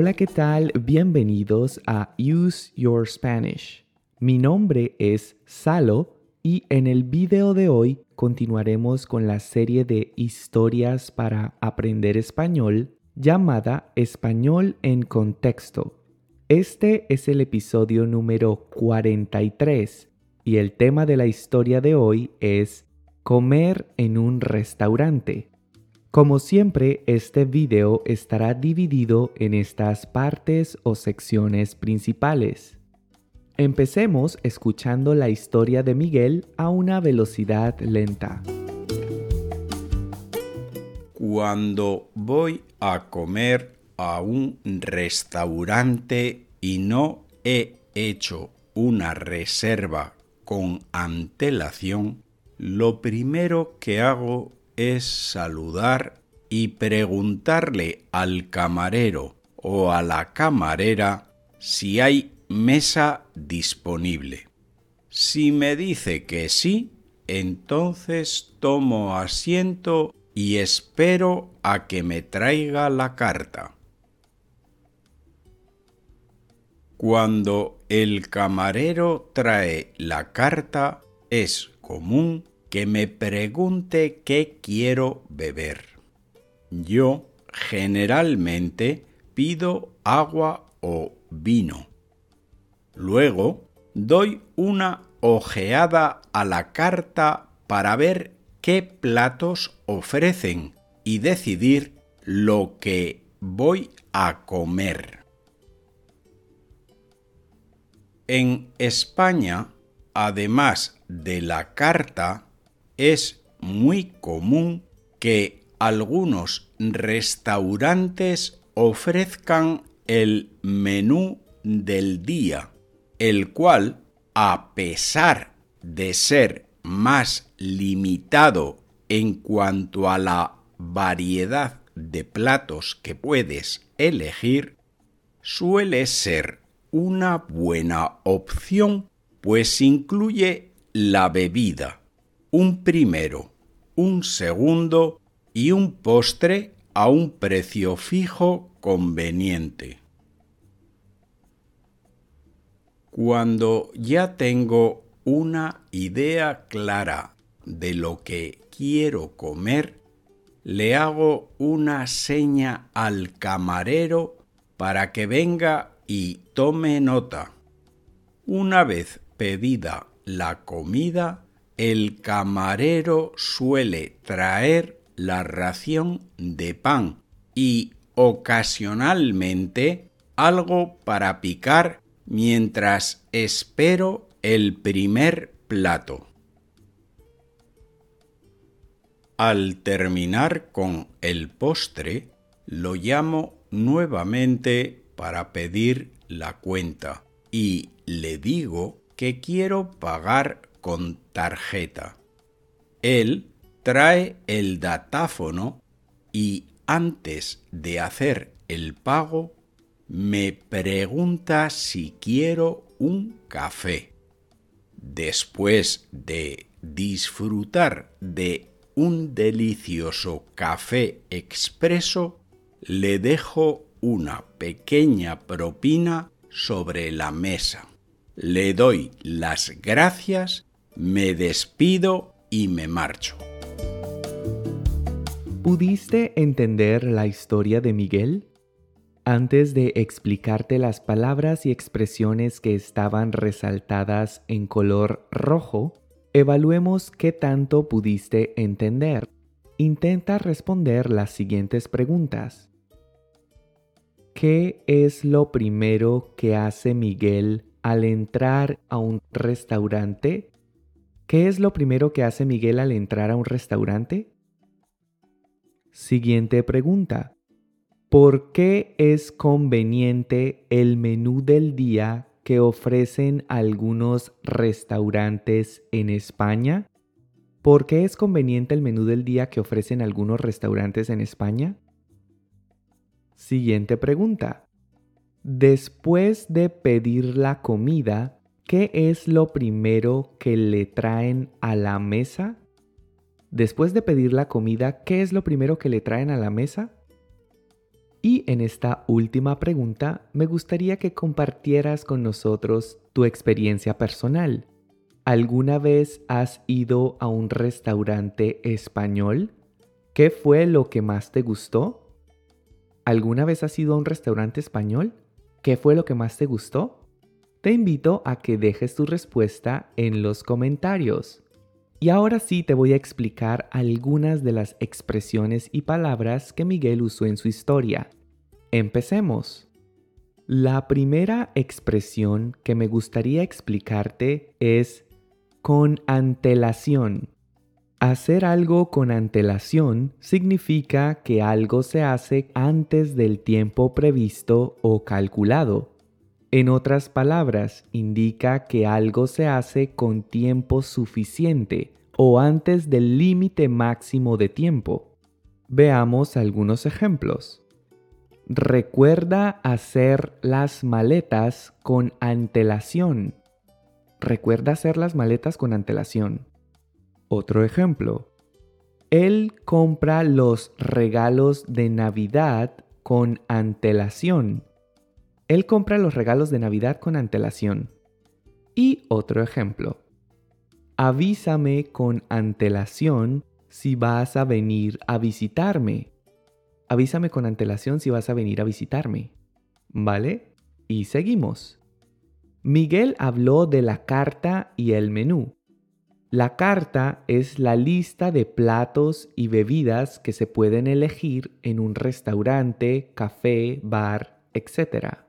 Hola, ¿qué tal? Bienvenidos a Use Your Spanish. Mi nombre es Salo y en el video de hoy continuaremos con la serie de historias para aprender español llamada Español en Contexto. Este es el episodio número 43 y el tema de la historia de hoy es comer en un restaurante. Como siempre, este video estará dividido en estas partes o secciones principales. Empecemos escuchando la historia de Miguel a una velocidad lenta. Cuando voy a comer a un restaurante y no he hecho una reserva con antelación, lo primero que hago es saludar y preguntarle al camarero o a la camarera si hay mesa disponible. Si me dice que sí, entonces tomo asiento y espero a que me traiga la carta. Cuando el camarero trae la carta, es común que me pregunte qué quiero beber. Yo generalmente pido agua o vino. Luego doy una ojeada a la carta para ver qué platos ofrecen y decidir lo que voy a comer. En España, además de la carta, es muy común que algunos restaurantes ofrezcan el menú del día, el cual, a pesar de ser más limitado en cuanto a la variedad de platos que puedes elegir, suele ser una buena opción, pues incluye la bebida, un primero, un segundo y un postre a un precio fijo conveniente. Cuando ya tengo una idea clara de lo que quiero comer, le hago una seña al camarero para que venga y tome nota. Una vez pedida la comida, el camarero suele traer la ración de pan y, ocasionalmente, algo para picar mientras espero el primer plato. Al terminar con el postre, lo llamo nuevamente para pedir la cuenta y le digo que quiero pagar con tarjeta. Él trae el datáfono y antes de hacer el pago me pregunta si quiero un café. Después de disfrutar de un delicioso café expreso, le dejo una pequeña propina sobre la mesa. Le doy las gracias, me despido y me marcho. ¿Pudiste entender la historia de Miguel? Antes de explicarte las palabras y expresiones que estaban resaltadas en color rojo, evaluemos qué tanto pudiste entender. Intenta responder las siguientes preguntas. ¿Qué es lo primero que hace Miguel al entrar a un restaurante? ¿Qué es lo primero que hace Miguel al entrar a un restaurante? Siguiente pregunta. ¿Por qué es conveniente el menú del día que ofrecen algunos restaurantes en España? ¿Por qué es conveniente el menú del día que ofrecen algunos restaurantes en España? Siguiente pregunta. Después de pedir la comida, ¿qué es lo primero que le traen a la mesa? Después de pedir la comida, ¿qué es lo primero que le traen a la mesa? Y en esta última pregunta me gustaría que compartieras con nosotros tu experiencia personal. ¿Alguna vez has ido a un restaurante español? ¿Qué fue lo que más te gustó? ¿Alguna vez has ido a un restaurante español? ¿Qué fue lo que más te gustó? Te invito a que dejes tu respuesta en los comentarios. Y ahora sí te voy a explicar algunas de las expresiones y palabras que Miguel usó en su historia. Empecemos. La primera expresión que me gustaría explicarte es con antelación. Hacer algo con antelación significa que algo se hace antes del tiempo previsto o calculado. En otras palabras, indica que algo se hace con tiempo suficiente o antes del límite máximo de tiempo. Veamos algunos ejemplos. Recuerda hacer las maletas con antelación. Recuerda hacer las maletas con antelación. Otro ejemplo. Él compra los regalos de Navidad con antelación. Él compra los regalos de Navidad con antelación. Y otro ejemplo. Avísame con antelación si vas a venir a visitarme. Avísame con antelación si vas a venir a visitarme. ¿Vale? Y seguimos. Miguel habló de la carta y el menú. La carta es la lista de platos y bebidas que se pueden elegir en un restaurante, café, bar, etc.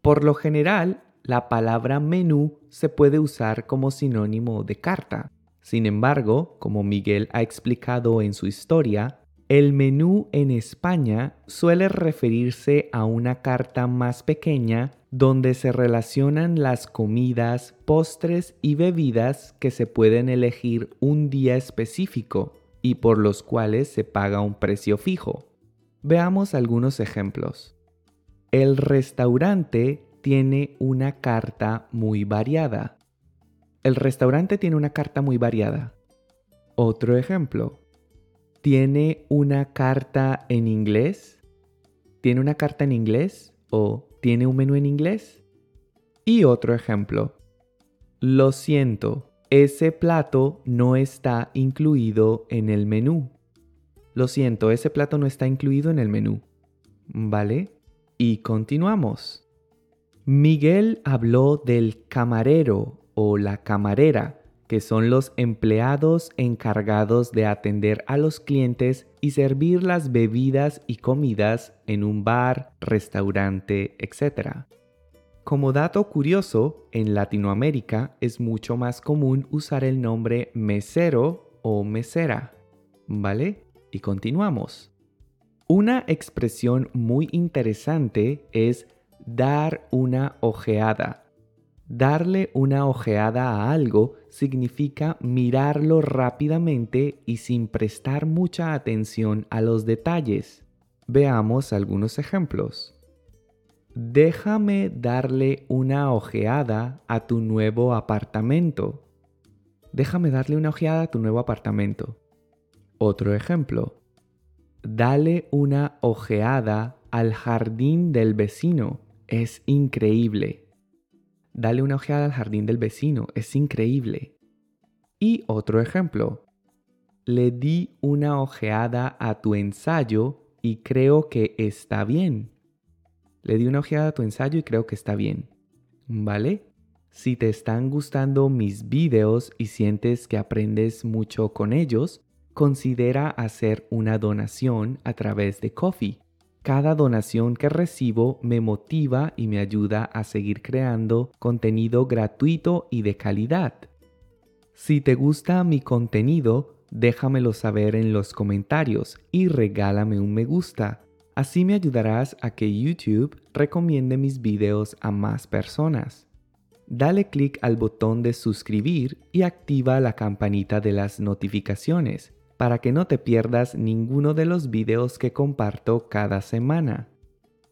Por lo general, la palabra menú se puede usar como sinónimo de carta. Sin embargo, como Miguel ha explicado en su historia, el menú en España suele referirse a una carta más pequeña donde se relacionan las comidas, postres y bebidas que se pueden elegir un día específico y por los cuales se paga un precio fijo. Veamos algunos ejemplos. El restaurante tiene una carta muy variada. El restaurante tiene una carta muy variada. Otro ejemplo. ¿Tiene una carta en inglés? ¿Tiene una carta en inglés? ¿O tiene un menú en inglés? Y otro ejemplo. Lo siento, ese plato no está incluido en el menú. Lo siento, ese plato no está incluido en el menú. ¿Vale? Y continuamos. Miguel habló del camarero o la camarera, que son los empleados encargados de atender a los clientes y servir las bebidas y comidas en un bar, restaurante, etc. Como dato curioso, en Latinoamérica es mucho más común usar el nombre mesero o mesera. ¿Vale? Y continuamos. Una expresión muy interesante es dar una ojeada. Darle una ojeada a algo significa mirarlo rápidamente y sin prestar mucha atención a los detalles. Veamos algunos ejemplos. Déjame darle una ojeada a tu nuevo apartamento. Déjame darle una ojeada a tu nuevo apartamento. Otro ejemplo. Dale una ojeada al jardín del vecino. Es increíble. Dale una ojeada al jardín del vecino. Es increíble. Y otro ejemplo. Le di una ojeada a tu ensayo y creo que está bien. Le di una ojeada a tu ensayo y creo que está bien. ¿Vale? Si te están gustando mis videos y sientes que aprendes mucho con ellos, considera hacer una donación a través de Ko-fi. Cada donación que recibo me motiva y me ayuda a seguir creando contenido gratuito y de calidad. Si te gusta mi contenido, déjamelo saber en los comentarios y regálame un me gusta. Así me ayudarás a que YouTube recomiende mis videos a más personas. Dale clic al botón de suscribir y activa la campanita de las notificaciones, para que no te pierdas ninguno de los videos que comparto cada semana.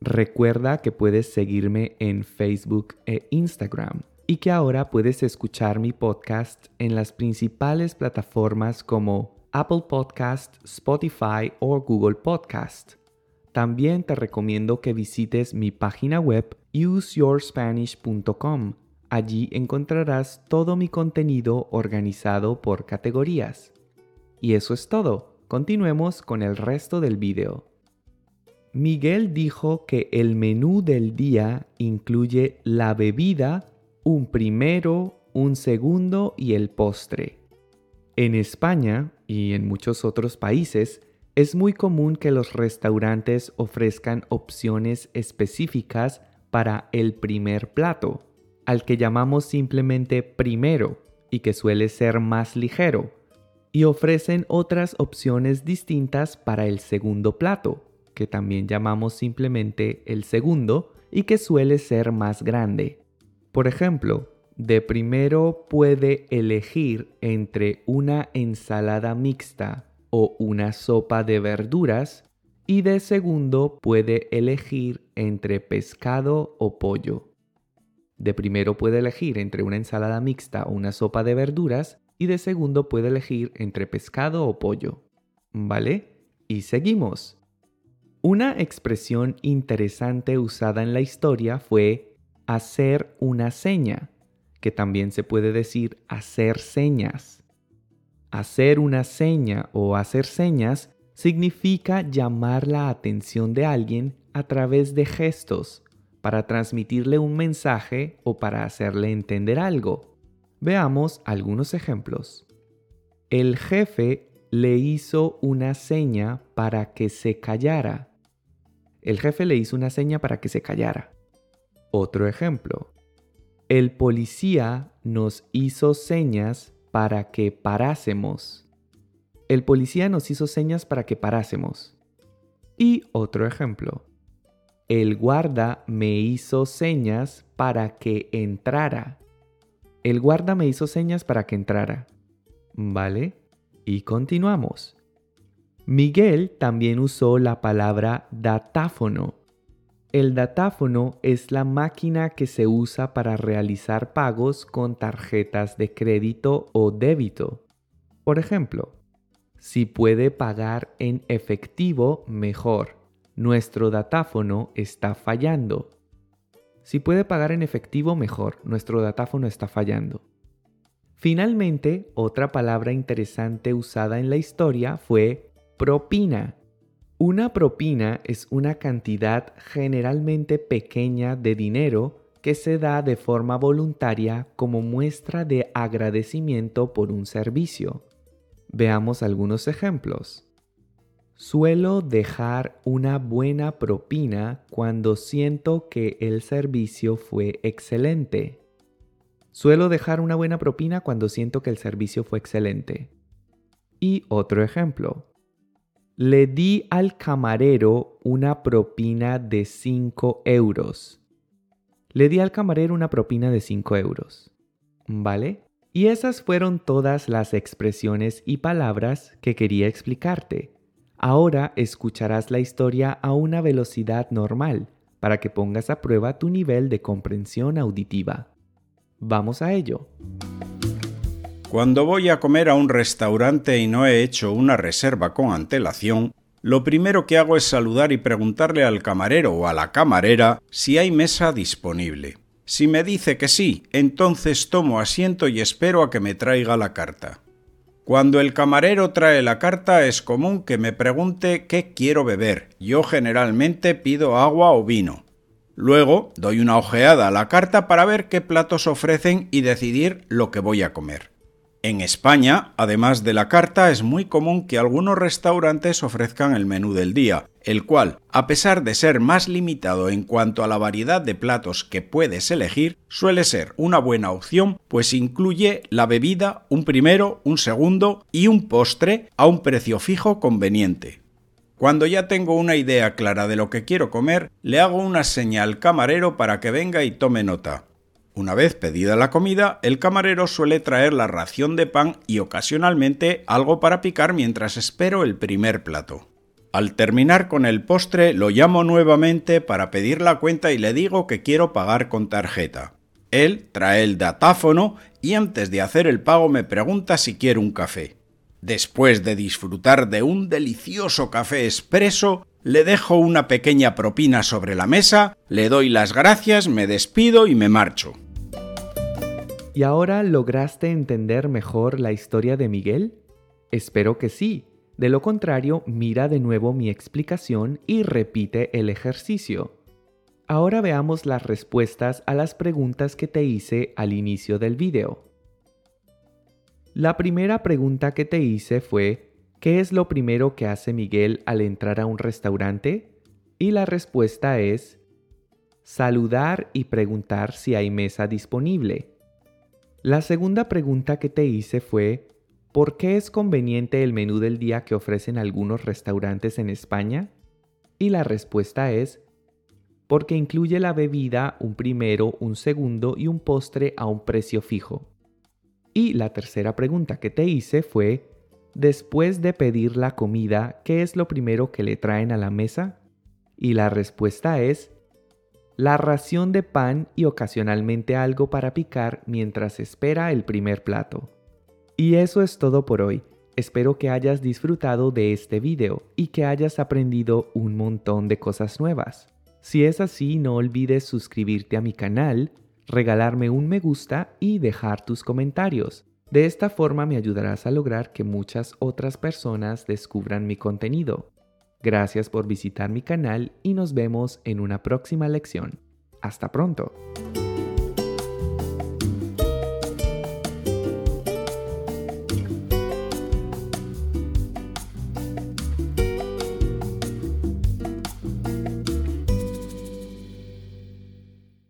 Recuerda que puedes seguirme en Facebook e Instagram y que ahora puedes escuchar mi podcast en las principales plataformas como Apple Podcast, Spotify o Google Podcast. También te recomiendo que visites mi página web useyourspanish.com. Allí encontrarás todo mi contenido organizado por categorías. Y eso es todo. Continuemos con el resto del video. Miguel dijo que el menú del día incluye la bebida, un primero, un segundo y el postre. En España y en muchos otros países es muy común que los restaurantes ofrezcan opciones específicas para el primer plato, al que llamamos simplemente primero y que suele ser más ligero, y ofrecen otras opciones distintas para el segundo plato, que también llamamos simplemente el segundo y que suele ser más grande. Por ejemplo, de primero puede elegir entre una ensalada mixta o una sopa de verduras y de segundo puede elegir entre pescado o pollo. De primero puede elegir entre una ensalada mixta o una sopa de verduras y de segundo puede elegir entre pescado o pollo. ¿Vale? Y seguimos. Una expresión interesante usada en la historia fue hacer una seña, que también se puede decir hacer señas. Hacer una seña o hacer señas significa llamar la atención de alguien a través de gestos, para transmitirle un mensaje o para hacerle entender algo. Veamos algunos ejemplos. El jefe le hizo una seña para que se callara. El jefe le hizo una seña para que se callara. Otro ejemplo. El policía nos hizo señas para que parásemos. El policía nos hizo señas para que parásemos. Y otro ejemplo. El guarda me hizo señas para que entrara. El guarda me hizo señas para que entrara. ¿Vale? Y continuamos. Miguel también usó la palabra datáfono. El datáfono es la máquina que se usa para realizar pagos con tarjetas de crédito o débito. Por ejemplo, si puede pagar en efectivo, mejor. Nuestro datáfono está fallando. Si puede pagar en efectivo, mejor. Nuestro datáfono está fallando. Finalmente, otra palabra interesante usada en la historia fue propina. Una propina es una cantidad generalmente pequeña de dinero que se da de forma voluntaria como muestra de agradecimiento por un servicio. Veamos algunos ejemplos. Suelo dejar una buena propina cuando siento que el servicio fue excelente. Suelo dejar una buena propina cuando siento que el servicio fue excelente. Y otro ejemplo. Le di al camarero una propina de 5 euros. Le di al camarero una propina de 5 euros. ¿Vale? Y esas fueron todas las expresiones y palabras que quería explicarte. Ahora escucharás la historia a una velocidad normal para que pongas a prueba tu nivel de comprensión auditiva. Vamos a ello. Cuando voy a comer a un restaurante y no he hecho una reserva con antelación, lo primero que hago es saludar y preguntarle al camarero o a la camarera si hay mesa disponible. Si me dice que sí, entonces tomo asiento y espero a que me traiga la carta. Cuando el camarero trae la carta es común que me pregunte qué quiero beber. Yo generalmente pido agua o vino. Luego doy una ojeada a la carta para ver qué platos ofrecen y decidir lo que voy a comer. En España, además de la carta, es muy común que algunos restaurantes ofrezcan el menú del día, el cual, a pesar de ser más limitado en cuanto a la variedad de platos que puedes elegir, suele ser una buena opción, pues incluye la bebida, un primero, un segundo y un postre a un precio fijo conveniente. Cuando ya tengo una idea clara de lo que quiero comer, le hago una señal al camarero para que venga y tome nota. Una vez pedida la comida, el camarero suele traer la ración de pan y ocasionalmente algo para picar mientras espero el primer plato. Al terminar con el postre, lo llamo nuevamente para pedir la cuenta y le digo que quiero pagar con tarjeta. Él trae el datáfono y antes de hacer el pago me pregunta si quiero un café. Después de disfrutar de un delicioso café expreso, le dejo una pequeña propina sobre la mesa, le doy las gracias, me despido y me marcho. ¿Y ahora lograste entender mejor la historia de Miguel? Espero que sí. De lo contrario, mira de nuevo mi explicación y repite el ejercicio. Ahora veamos las respuestas a las preguntas que te hice al inicio del video. La primera pregunta que te hice fue, ¿qué es lo primero que hace Miguel al entrar a un restaurante? Y la respuesta es, saludar y preguntar si hay mesa disponible. La segunda pregunta que te hice fue, ¿por qué es conveniente el menú del día que ofrecen algunos restaurantes en España? Y la respuesta es, porque incluye la bebida, un primero, un segundo y un postre a un precio fijo. Y la tercera pregunta que te hice fue, después de pedir la comida, ¿qué es lo primero que le traen a la mesa? Y la respuesta es, la ración de pan y ocasionalmente algo para picar mientras espera el primer plato. Y eso es todo por hoy. Espero que hayas disfrutado de este video y que hayas aprendido un montón de cosas nuevas. Si es así, no olvides suscribirte a mi canal, regalarme un me gusta y dejar tus comentarios. De esta forma me ayudarás a lograr que muchas otras personas descubran mi contenido. Gracias por visitar mi canal y nos vemos en una próxima lección. Hasta pronto.